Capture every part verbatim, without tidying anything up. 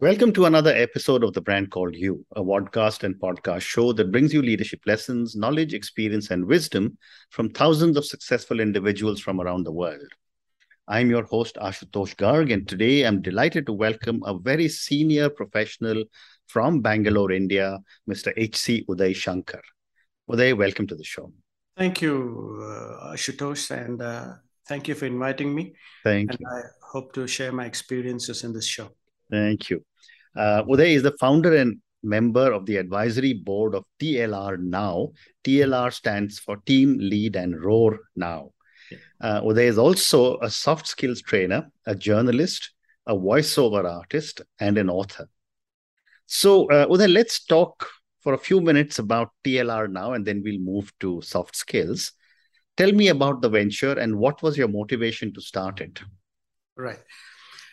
Welcome to another episode of The Brand Called You, a vodcast and podcast show that brings you leadership lessons, knowledge, experience, and wisdom from thousands of successful individuals from around the world. I'm your host, Ashutosh Garg, and today I'm delighted to welcome a very senior professional from Bangalore, India, Mister H C. Uday Shankar. Uday, welcome to the show. Thank you, uh, Ashutosh, and uh, thank you for inviting me. Thank and you. I hope to share my experiences in this show. Thank you. Uh, Uday is the founder and member of the advisory board of T L R Now. T L R stands for Team, Lead, and Roar Now. Uh, Uday is also a soft skills trainer, a journalist, a voiceover artist, and an author. So, uh, Uday, let's talk for a few minutes about T L R Now, and then we'll move to soft skills. Tell me about the venture and what was your motivation to start it? Right.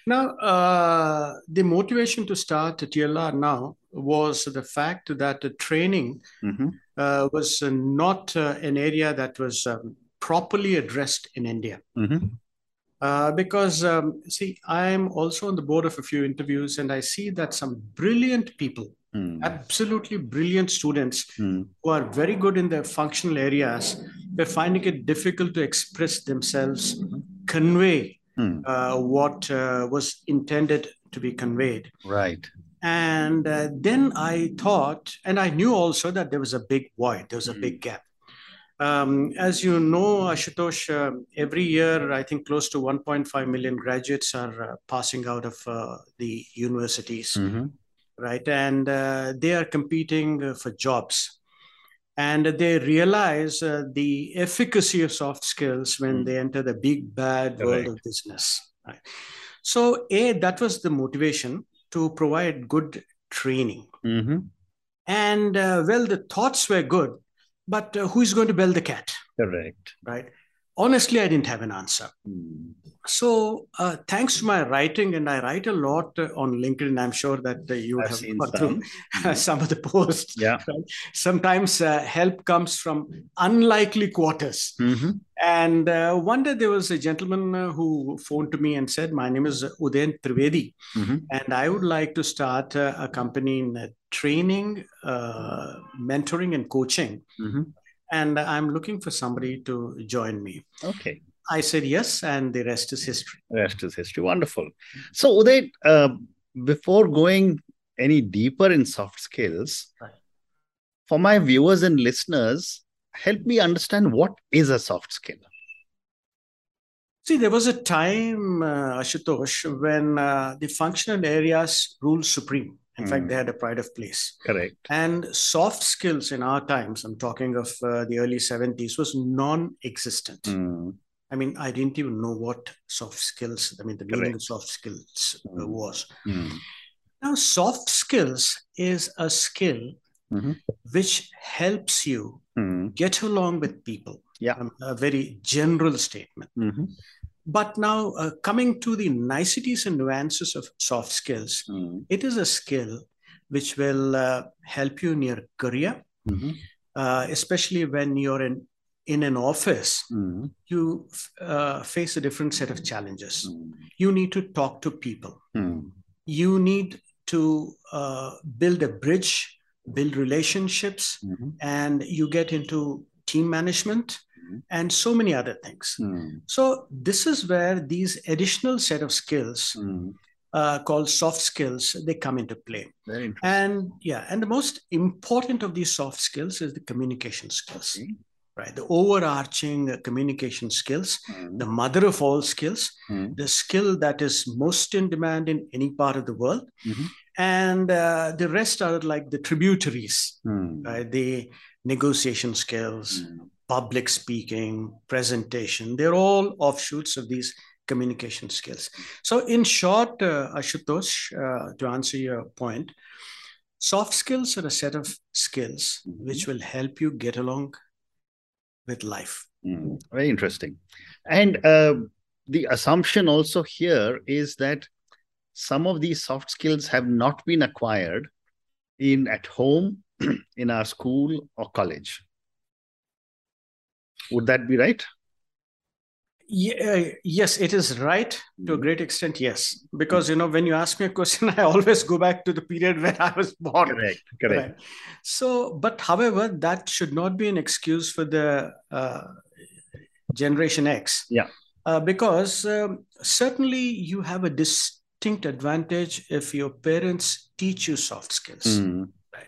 Now, uh, the motivation to start T L R Now was the fact that the training mm-hmm. uh, was not uh, an area that was um, properly addressed in India. Mm-hmm. uh, because, um, see, I'm also on the board of a few interviews, and I see that some brilliant people, mm. absolutely brilliant students mm. who are very good in their functional areas, they're finding it difficult to express themselves, mm-hmm. convey Hmm. Uh, what uh, was intended to be conveyed. Right. And uh, then I thought, and I knew also that there was a big void, there was hmm. a big gap. Um, as you know, Ashutosh, uh, every year, I think close to one point five million graduates are uh, passing out of uh, the universities, mm-hmm. right? And uh, they are competing uh, for jobs. And they realize uh, the efficacy of soft skills when mm. they enter the big bad world right. of business. Right? So, A, that was the motivation to provide good training. Mm-hmm. And, uh, well, the thoughts were good, but uh, who's going to bell the cat? Correct. Right. Honestly, I didn't have an answer. Mm. So, uh, thanks to my writing, and I write a lot uh, on LinkedIn. I'm sure that uh, you I've have seen got some. Through some of the posts. Yeah. Right? Sometimes uh, help comes from unlikely quarters. Mm-hmm. And uh, one day there was a gentleman uh, who phoned to me and said, "My name is Uden Trivedi, mm-hmm. and I would like to start uh, a company in uh, training, uh, mentoring, and coaching." Mm-hmm. And I'm looking for somebody to join me. Okay. I said yes, and the rest is history. The rest is history. Wonderful. So, Uday, uh, before going any deeper in soft skills, right. for my viewers and listeners, help me understand, what is a soft skill? See, there was a time, uh, Ashutosh, when uh, the functional areas ruled supreme. In mm. fact, they had a pride of place. Correct. And soft skills in our times, I'm talking of uh, the early seventies, was non-existent. Mm. I mean, I didn't even know what soft skills, I mean, the Correct. meaning of soft skills uh, was. Mm. Now, soft skills is a skill mm-hmm. which helps you mm. get along with people. Yeah. Um, a very general statement. Mm-hmm. But now uh, coming to the niceties and nuances of soft skills, mm. it is a skill which will uh, help you in your career, mm-hmm. uh, especially when you're in, in an office, mm-hmm. you uh, face a different set of challenges. Mm. You need to talk to people. Mm. You need to uh, build a bridge, build relationships, mm-hmm. and you get into team management, and so many other things. Mm. So this is where these additional set of skills mm. uh, called soft skills, they come into play. Very interesting. And yeah, and the most important of these soft skills is the communication skills, okay. right? The overarching uh, communication skills, mm. the mother of all skills, mm. the skill that is most in demand in any part of the world. Mm-hmm. And uh, the rest are like the tributaries, mm. right? The negotiation skills, mm. public speaking, presentation, they're all offshoots of these communication skills. So in short, uh, Ashutosh, uh, to answer your point, soft skills are a set of skills mm-hmm. which will help you get along with life. Mm. Very interesting. And uh, the assumption also here is that some of these soft skills have not been acquired in at home, in our school or college. Would that be right? Yeah, yes, it is right to a great extent. Yes, because you know when you ask me a question, I always go back to the period when I was born. Correct, correct. Right? So, but however, that should not be an excuse for the uh, Generation X. Yeah, uh, because um, certainly you have a distinct advantage if your parents teach you soft skills. Mm. Right?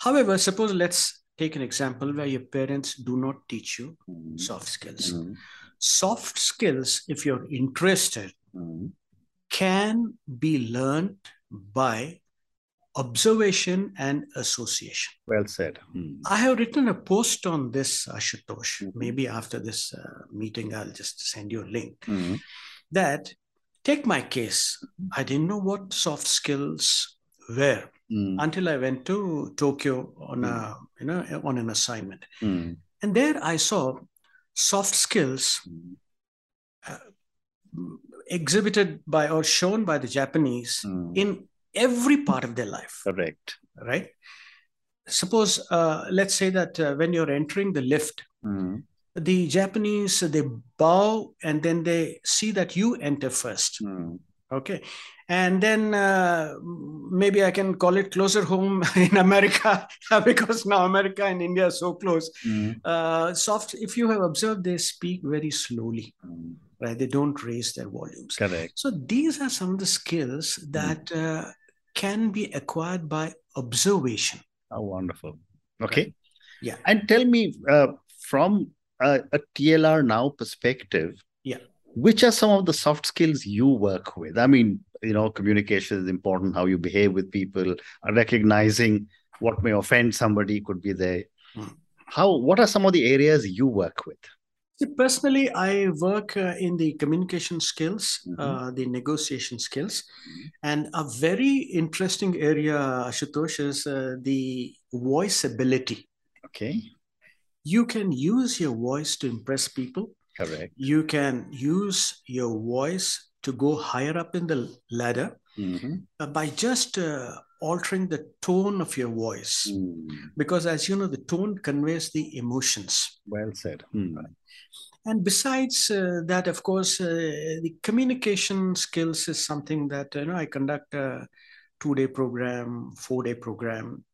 However, suppose let's take an example where your parents do not teach you mm. soft skills. Mm. Soft skills, if you're interested, mm-hmm. can be learned by observation and association. Well said. Mm. I have written a post on this, Ashutosh. Mm-hmm. Maybe after this uh, meeting, I'll just send you a link. Mm-hmm. That, take my case. I didn't know what soft skills were mm. until I went to Tokyo on, mm. a, you know, on an assignment. Mm. And there I saw soft skills uh, exhibited by or shown by the Japanese mm. in every part of their life. Correct. Right? Suppose, uh, let's say that uh, when you're entering the lift, mm. the Japanese, they bow and then they see that you enter first. Mm. Okay. And then uh, maybe I can call it closer home in America because now America and India are so close. Mm. Uh, soft, if you have observed, they speak very slowly, mm. right? They don't raise their volumes. Correct. So these are some of the skills that mm. uh, can be acquired by observation. Oh, wonderful. Okay. Right. Yeah. And tell me uh, from a, a T L R Now perspective, yeah. which are some of the soft skills you work with? I mean, you know, communication is important, how you behave with people, recognizing what may offend somebody could be there. Mm. How, what are some of the areas you work with? See, personally, I work uh, in the communication skills, mm-hmm. uh, the negotiation skills, mm-hmm. and a very interesting area, Ashutosh, is uh, the voice ability. Okay. You can use your voice to impress people. Correct. You can use your voice to go higher up in the ladder mm-hmm. uh, by just uh, altering the tone of your voice. Mm. Because as you know, the tone conveys the emotions. Well said. Mm. Right. And besides uh, that, of course, uh, the communication skills is something that, you know, I conduct a two-day program, four-day program.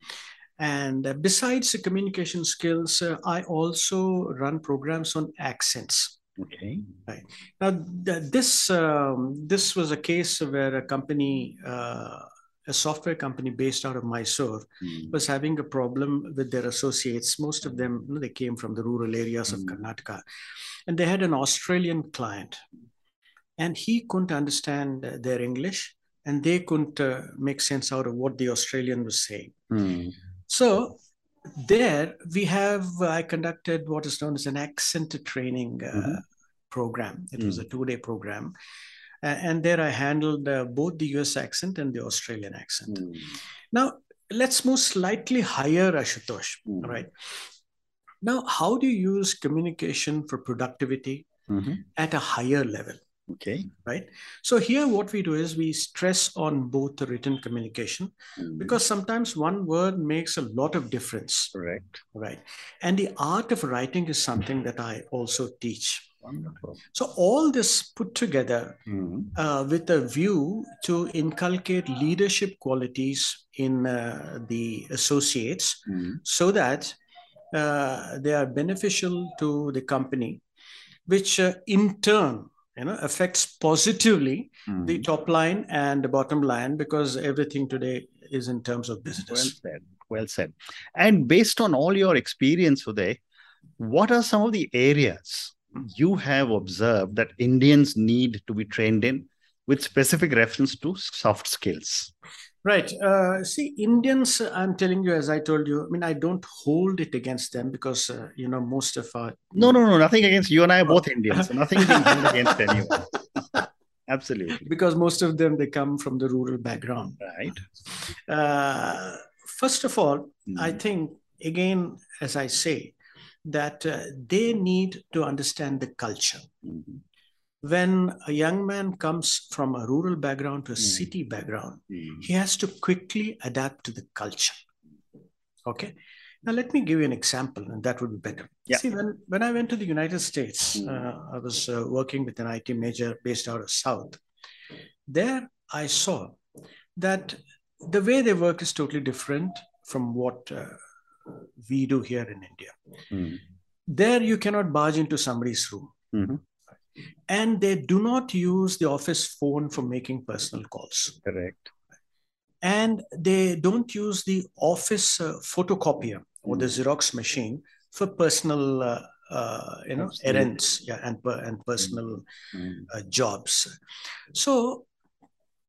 And besides the communication skills, uh, I also run programs on accents. Okay. Right. Now, th this um, this was a case where a company, uh, a software company based out of Mysore, mm. was having a problem with their associates. Most of them, you know, they came from the rural areas mm. of Karnataka, and they had an Australian client, and he couldn't understand their English, and they couldn't uh, make sense out of what the Australian was saying. Mm. So there we have, uh, I conducted what is known as an accent training uh, mm-hmm. program. It mm-hmm. was a two-day program. Uh, and there I handled uh, both the U S accent and the Australian accent. Mm-hmm. Now, let's move slightly higher, Ashutosh, mm-hmm. right? Now, how do you use communication for productivity mm-hmm. at a higher level? Okay. Right. So here what we do is we stress on both the written communication mm-hmm. because sometimes one word makes a lot of difference. Correct. Right. And the art of writing is something that I also teach. Wonderful. So all this put together mm-hmm. uh, with a view to inculcate leadership qualities in uh, the associates mm-hmm. so that uh, they are beneficial to the company, which uh, in turn you know, affects positively mm. the top line and the bottom line because everything today is in terms of business. Well said. Well said. And based on all your experience, Uday, what are some of the areas you have observed that Indians need to be trained in with specific reference to soft skills? Right. Uh, see, Indians, I'm telling you, as I told you, I mean, I don't hold it against them because, uh, you know, most of our... No, no, no, nothing against you and I are both Indians. So nothing being held against anyone. Absolutely. Because most of them, they come from the rural background. Right. Uh, first of all, mm-hmm. I think, again, as I say, that uh, they need to understand the culture. Mm-hmm. When a young man comes from a rural background to a mm. city background, mm. he has to quickly adapt to the culture. Okay. Now, let me give you an example, and that would be better. Yeah. See, when, when I went to the United States, mm. uh, I was uh, working with an I T major based out of South. There, I saw that the way they work is totally different from what uh, we do here in India. Mm. There, you cannot barge into somebody's room. Mm-hmm. And they do not use the office phone for making personal calls. Correct. And they don't use the office uh, photocopier or the Xerox machine for personal uh, uh, you know, errands yeah, and, and personal mm. uh, jobs. So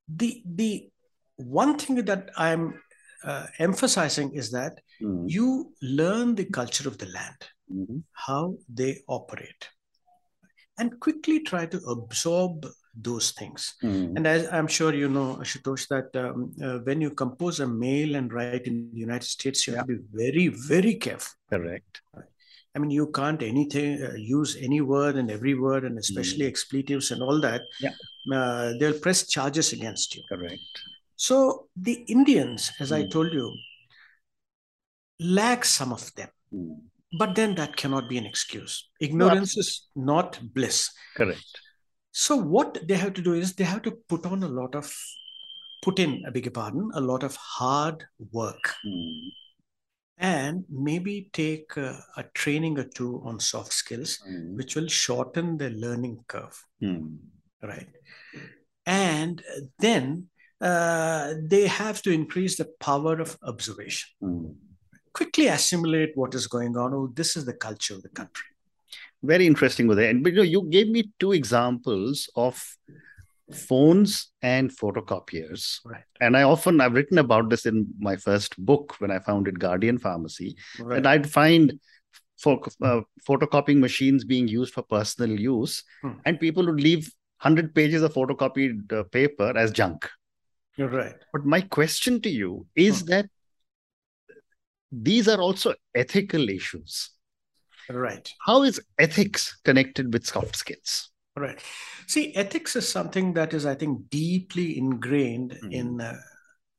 the, the one thing that I'm uh, emphasizing is that mm. you learn the culture of the land, mm-hmm. how they operate, and quickly try to absorb those things. Mm. And as I'm sure you know, Ashutosh, that um, uh, when you compose a mail and write in the United States, you yeah. have to be very, very careful. Correct. I mean, you can't anything uh, use any word and every word, and especially mm. expletives and all that. Yeah. Uh, they'll press charges against you. Correct. So the Indians, as mm. I told you, lack some of them. Mm. But then that cannot be an excuse. Ignorance no, is not bliss. Correct. So what they have to do is they have to put on a lot of, put in, I beg your pardon, a lot of hard work mm. and maybe take a, a training or two on soft skills, mm. which will shorten their learning curve. Mm. Right. And then uh, they have to increase the power of observation. Mm. Quickly assimilate what is going on. Oh, this is the culture of the country. Very interesting with that. But you know, you gave me two examples of phones and photocopiers. Right. And I often, I've written about this in my first book when I founded Guardian Pharmacy. Right. And I'd find for, uh, photocopying machines being used for personal use. Hmm. And people would leave one hundred pages of photocopied uh, paper as junk. You're right. But my question to you is hmm. that these are also ethical issues. Right. How is ethics connected with soft skills? Right. See, ethics is something that is, I think, deeply ingrained mm. in uh,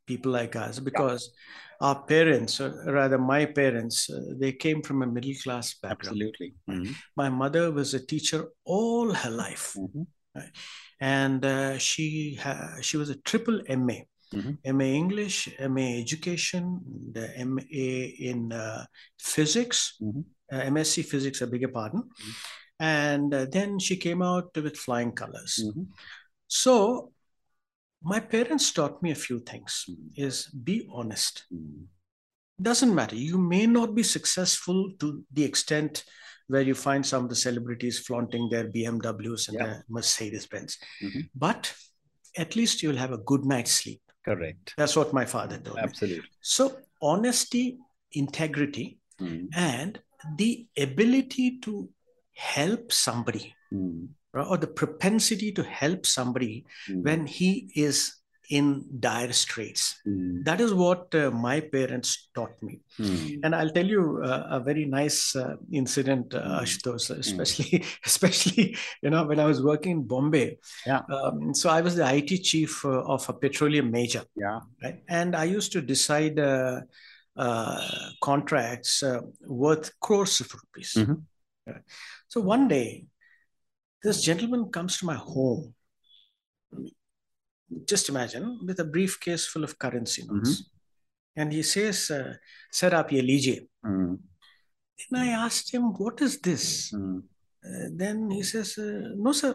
people like us, because yeah. our parents, or rather my parents, uh, they came from a middle-class background. Absolutely. Mm-hmm. My mother was a teacher all her life. Mm-hmm. Right? And uh, she, ha- she was a triple M A. Mm-hmm. M A English, M A Education, the M A in uh, Physics, mm-hmm. uh, MSc Physics, I beg your pardon. Mm-hmm. And uh, then she came out with flying colors. Mm-hmm. So my parents taught me a few things, mm-hmm. is be honest. Mm-hmm. Doesn't matter. You may not be successful to the extent where you find some of the celebrities flaunting their B M Ws and yeah. their Mercedes-Benz. Mm-hmm. But at least you'll have a good night's sleep. Correct. That's what my father told me. Absolutely. So honesty, integrity, mm. and the ability to help somebody mm. right, or the propensity to help somebody mm. when he is in dire straits. Mm. That is what uh, my parents taught me. Mm. And I'll tell you uh, a very nice uh, incident, uh, Ashutosh, especially, mm. especially, you know, when I was working in Bombay. Yeah. Um, so I was the I T chief uh, of a petroleum major. Yeah. Right? And I used to decide uh, uh, contracts uh, worth crores of rupees. Mm-hmm. Right. So one day, this gentleman comes to my home. Just imagine, with a briefcase full of currency notes. Mm-hmm. And he says, uh, sir, aap ye lijiye. Mm-hmm. Then I asked him, what is this? Mm-hmm. Uh, then he says, uh, no, sir,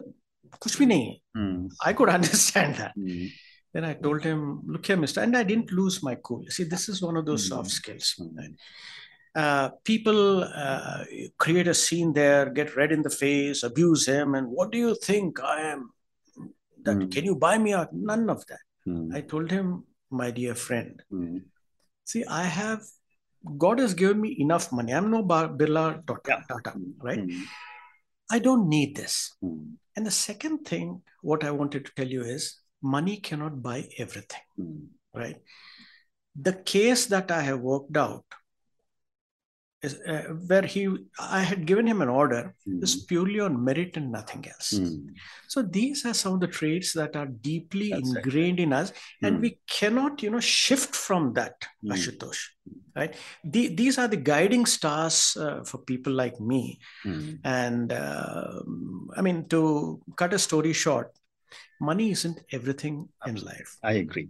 kuch bhi nahi hai. Mm-hmm. I could understand that. Mm-hmm. Then I told him, look here, mister. And I didn't lose my cool. See, this is one of those mm-hmm. soft skills. Right? Uh, people uh, create a scene there, get red in the face, abuse him. And what do you think I am? That, mm. can you buy me out? None of that. Mm. I told him, my dear friend, mm. see, I have, God has given me enough money. I'm no Birla Tata, yeah. Tata, right? Mm. I don't need this. Mm. And the second thing, what I wanted to tell you is, money cannot buy everything, mm. right? The case that I have worked out uh, where he, I had given him an order, mm. is purely on merit and nothing else. Mm. So these are some of the traits that are deeply That's ingrained right. in us, and mm. we cannot, you know, shift from that, mm. Ashutosh, right? The, these are the guiding stars uh, for people like me. Mm. And uh, I mean, to cut a story short, money isn't everything Absolutely. in life. I agree.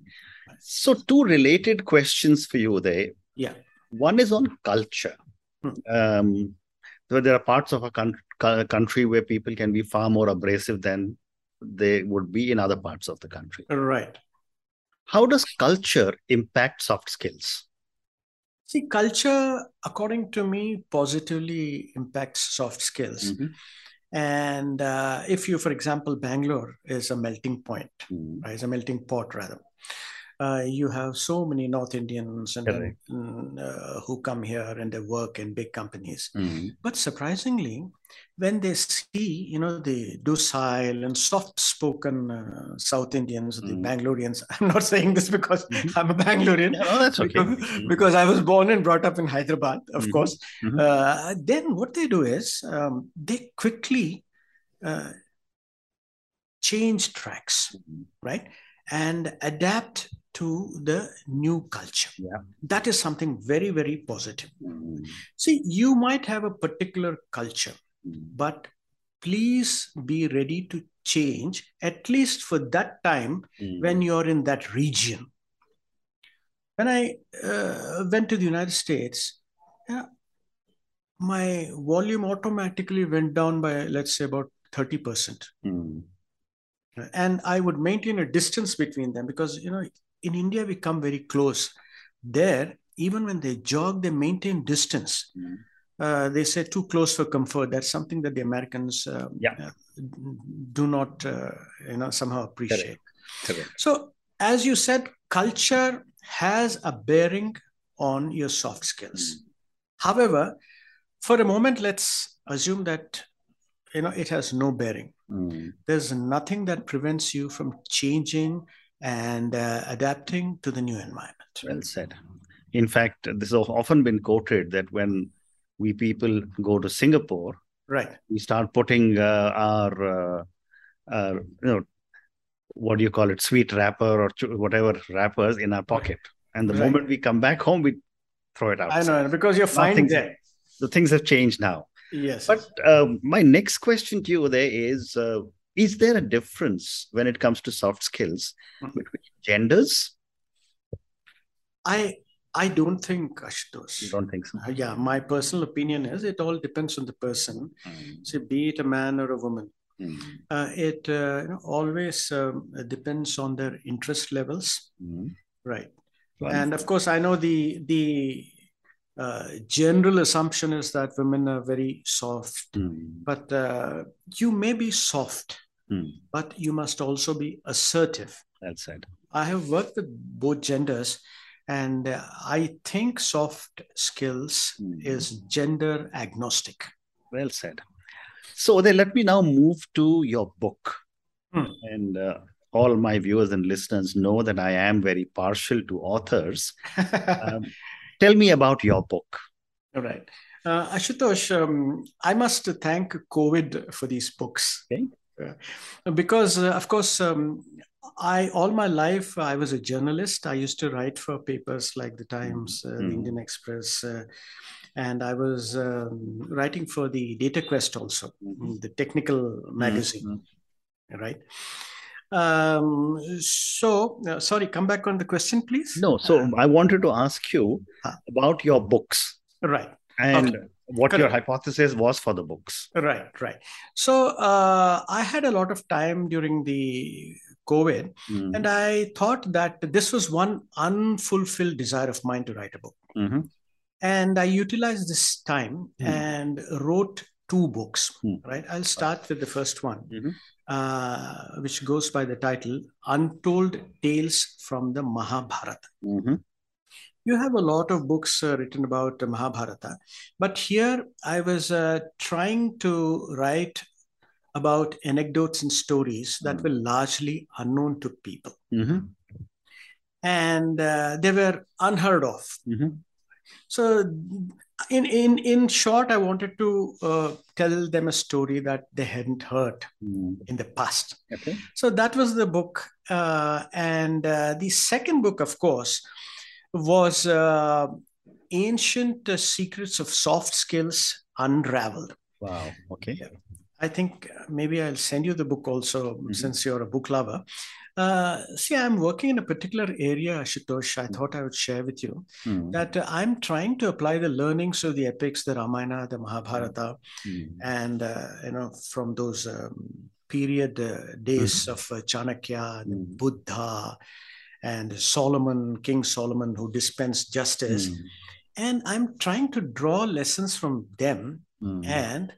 So two related questions for you there. Yeah. One is on culture. Hmm. Um, so there are parts of our country where people can be far more abrasive than they would be in other parts of the country. Right. How does culture impact soft skills? See, culture, according to me, positively impacts soft skills. Mm-hmm. And uh, if you, for example, Bangalore is a melting point, mm. right? It's a melting pot rather. Uh, you have so many North Indians and, right. and uh, who come here and they work in big companies. Mm-hmm. But surprisingly, when they see, you know, the docile and soft-spoken uh, South Indians, mm-hmm. the Bangaloreans, I'm not saying this because mm-hmm. I'm a Bangalorean. No, that's okay. Because, mm-hmm. because I was born and brought up in Hyderabad, of mm-hmm. course. Mm-hmm. Uh, then what they do is um, they quickly uh, change tracks, mm-hmm. right? And adapt to the new culture. Yeah. That is something very, very positive. Mm. See, you might have a particular culture, mm. but please be ready to change, at least for that time mm. when you're in that region. When I uh, went to the United States, uh, my volume automatically went down by, let's say, about thirty percent. Mm. And I would maintain a distance between them because, you know, in India, we come very close. There, even when they jog, they maintain distance. Mm. Uh, they say too close for comfort. That's something that the Americans uh, yeah. uh, do not, uh, you know, somehow appreciate. Correct. Correct. So, as you said, culture has a bearing on your soft skills. Mm. However, for a moment, let's assume that, you know, it has no bearing. Mm. There's nothing that prevents you from changing and uh, adapting to the new environment. Well said. In fact, this has often been quoted that when we people go to Singapore, right, we start putting uh, our, uh, uh, you know, what do you call it, sweet wrapper or whatever wrappers in our pocket. And the right. moment we come back home, we throw it out. I know, because you're fine there. The things have changed now. Yes. But uh, my next question to you, Uday, is, uh, is there a difference when it comes to soft skills mm-hmm. between genders? I I don't think, Ashutosh. You don't think so? Uh, yeah, my personal opinion is it all depends on the person, mm. so be it a man or a woman. Mm. Uh, it uh, you know, always um, depends on their interest levels. Mm. Right. Well, and of course, I know the the... Uh, general assumption is that women are very soft, mm. but uh, you may be soft, mm. but you must also be assertive. That's right. I have worked with both genders, and uh, I think soft skills mm. is gender agnostic. Well said. So then let me now move to your book. Mm. And uh, all my viewers and listeners know that I am very partial to authors. Um, Tell me about your book. All right. Uh, Ashutosh, um, I must thank COVID for these books. Okay. Uh, because, uh, of course, um, I all my life, I was a journalist. I used to write for papers like The Times, uh, mm. The Indian Express. Uh, and I was um, writing for the DataQuest also, mm. the technical magazine, mm. right? Um, so, uh, sorry, come back on the question, please. No, so uh, I wanted to ask you huh. about your books. Right. And okay. what Correct. your hypothesis was for the books. Right, right. So, uh, I had a lot of time during the COVID mm. and I thought that this was one unfulfilled desire of mine to write a book. Mm-hmm. And I utilized this time mm. and wrote two books, mm. right? I'll start with the first one. Mm-hmm. Uh, which goes by the title, Untold Tales from the Mahabharata. Mm-hmm. You have a lot of books uh, written about uh, Mahabharata, but here I was uh, trying to write about anecdotes and stories that mm-hmm. were largely unknown to people. Mm-hmm. And uh, they were unheard of. Mm-hmm. So in in in short, I wanted to uh, tell them a story that they hadn't heard mm. in the past. Okay. So that was the book, uh, and uh, the second book, of course, was uh, Ancient uh, Secrets of Soft Skills Unraveled. Wow. Okay. I think maybe I'll send you the book also, mm-hmm. since you're a book lover. Uh, see, I'm working in a particular area, Ashutosh. I thought I would share with you mm. that uh, I'm trying to apply the learnings of the epics, the Ramayana, the Mahabharata, mm. and uh, you know, from those um, period uh, days mm. of uh, Chanakya, and mm. Buddha, and Solomon, King Solomon, who dispensed justice, mm. and I'm trying to draw lessons from them mm. and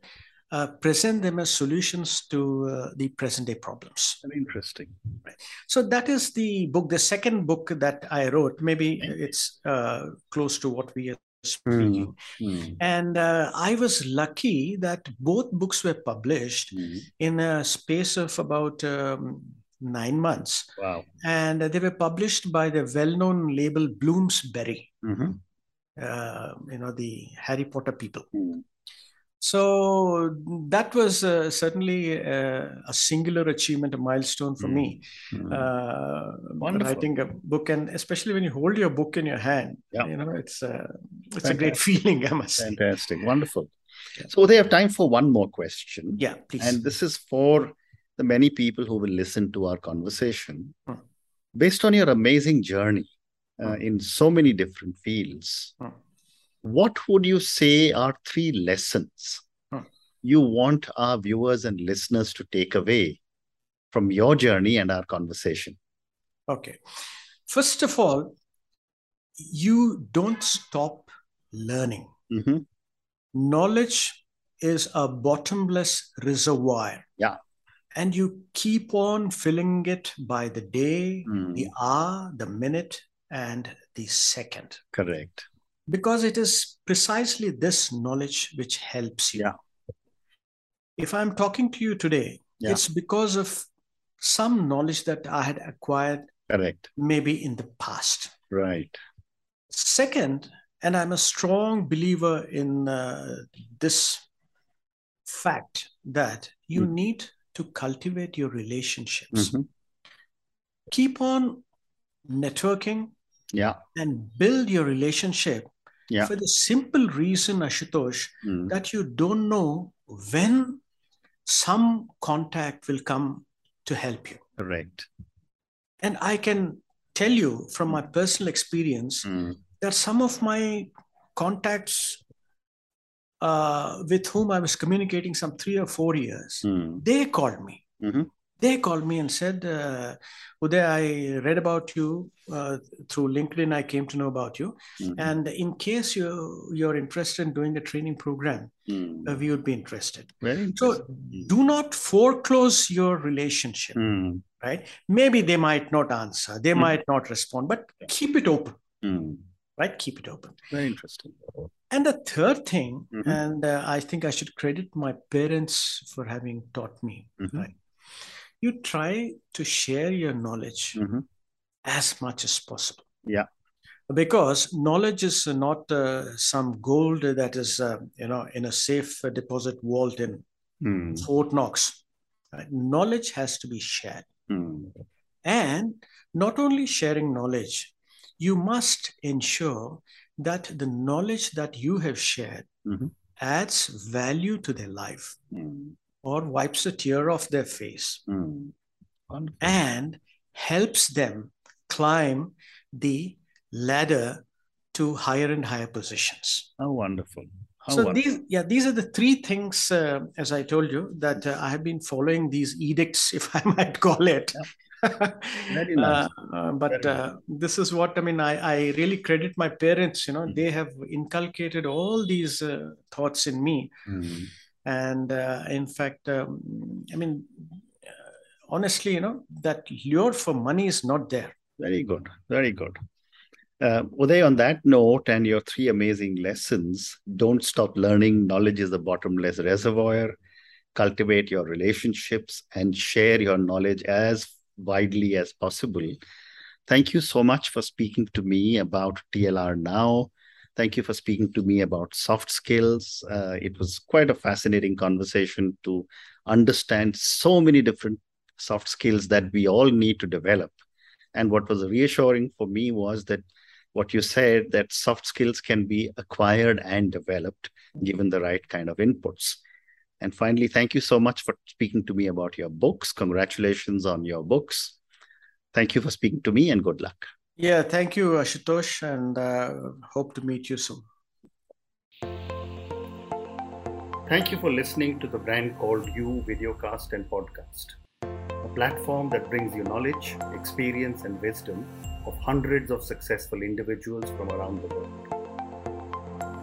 Uh, present them as solutions to uh, the present-day problems. Very interesting. Right. So that is the book, the second book that I wrote. Maybe it's uh, close to what we are speaking. Mm-hmm. And uh, I was lucky that both books were published mm-hmm. in a space of about um, nine months. Wow. And they were published by the well-known label Bloomsbury, mm-hmm. uh, you know, the Harry Potter people. Mm-hmm. So that was uh, certainly uh, a singular achievement, a milestone for mm. me. Mm. Uh, Wonderful. Writing a book, and especially when you hold your book in your hand, yeah. you know, it's, uh, it's Fantastic. A great feeling, I must Fantastic. Say. Fantastic. Wonderful. Yeah. So they have time for one more question. Yeah, please. And this is for the many people who will listen to our conversation. Mm. Based on your amazing journey uh, mm. in so many different fields, mm. what would you say are three lessons hmm. you want our viewers and listeners to take away from your journey and our conversation? Okay. First of all, you don't stop learning. Mm-hmm. Knowledge is a bottomless reservoir. Yeah. And you keep on filling it by the day, mm. the hour, the minute, and the second. Correct. Because it is precisely this knowledge which helps you. Yeah. If I'm talking to you today, yeah. it's because of some knowledge that I had acquired Correct. Maybe in the past. Right. Second, and I'm a strong believer in uh, this fact that you mm. need to cultivate your relationships. Mm-hmm. Keep on networking. Yeah. And build your relationship yeah. for the simple reason, Ashutosh, mm. that you don't know when some contact will come to help you. Correct. And I can tell you from my personal experience mm. that some of my contacts uh, with whom I was communicating some three or four years, mm. they called me. Mm-hmm. They called me and said, uh, Uday, I read about you uh, through LinkedIn. I came to know about you. Mm-hmm. And in case you, you're interested in doing a training program, mm. uh, we would be interested. Very interesting. So do not foreclose your relationship, mm. right? Maybe they might not answer. They mm. might not respond, but keep it open, mm. right? Keep it open. Very interesting. And the third thing, mm-hmm. and uh, I think I should credit my parents for having taught me, mm-hmm. right? You try to share your knowledge mm-hmm. as much as possible. Yeah. Because knowledge is not uh, some gold that is, uh, you know, in a safe deposit vault in mm. Fort Knox. Uh, knowledge has to be shared. Mm. And not only sharing knowledge, you must ensure that the knowledge that you have shared mm-hmm. adds value to their life. Mm. Or wipes a tear off their face mm. and helps them climb the ladder to higher and higher positions. How wonderful. How so wonderful. These, yeah, these are the three things, uh, as I told you, that uh, I have been following these edicts, if I might call it. Yeah. Very nice. uh, but Very uh, nice. This is what, I mean, I, I really credit my parents, you know, mm. they have inculcated all these uh, thoughts in me. Mm. And uh, in fact, um, I mean, uh, honestly, you know, that lure for money is not there. Very good. Very good. Uh, Uday, on that note and your three amazing lessons, don't stop learning. Knowledge is a bottomless reservoir. Cultivate your relationships and share your knowledge as widely as possible. Thank you so much for speaking to me about T L R Now. Thank you for speaking to me about soft skills. Uh, it was quite a fascinating conversation to understand so many different soft skills that we all need to develop. And what was reassuring for me was that what you said, that soft skills can be acquired and developed given the right kind of inputs. And finally, thank you so much for speaking to me about your books. Congratulations on your books. Thank you for speaking to me and good luck. Yeah, thank you, Ashutosh, and uh, hope to meet you soon. Thank you for listening to The Brand Called You videocast and podcast, a platform that brings you knowledge, experience, and wisdom of hundreds of successful individuals from around the world.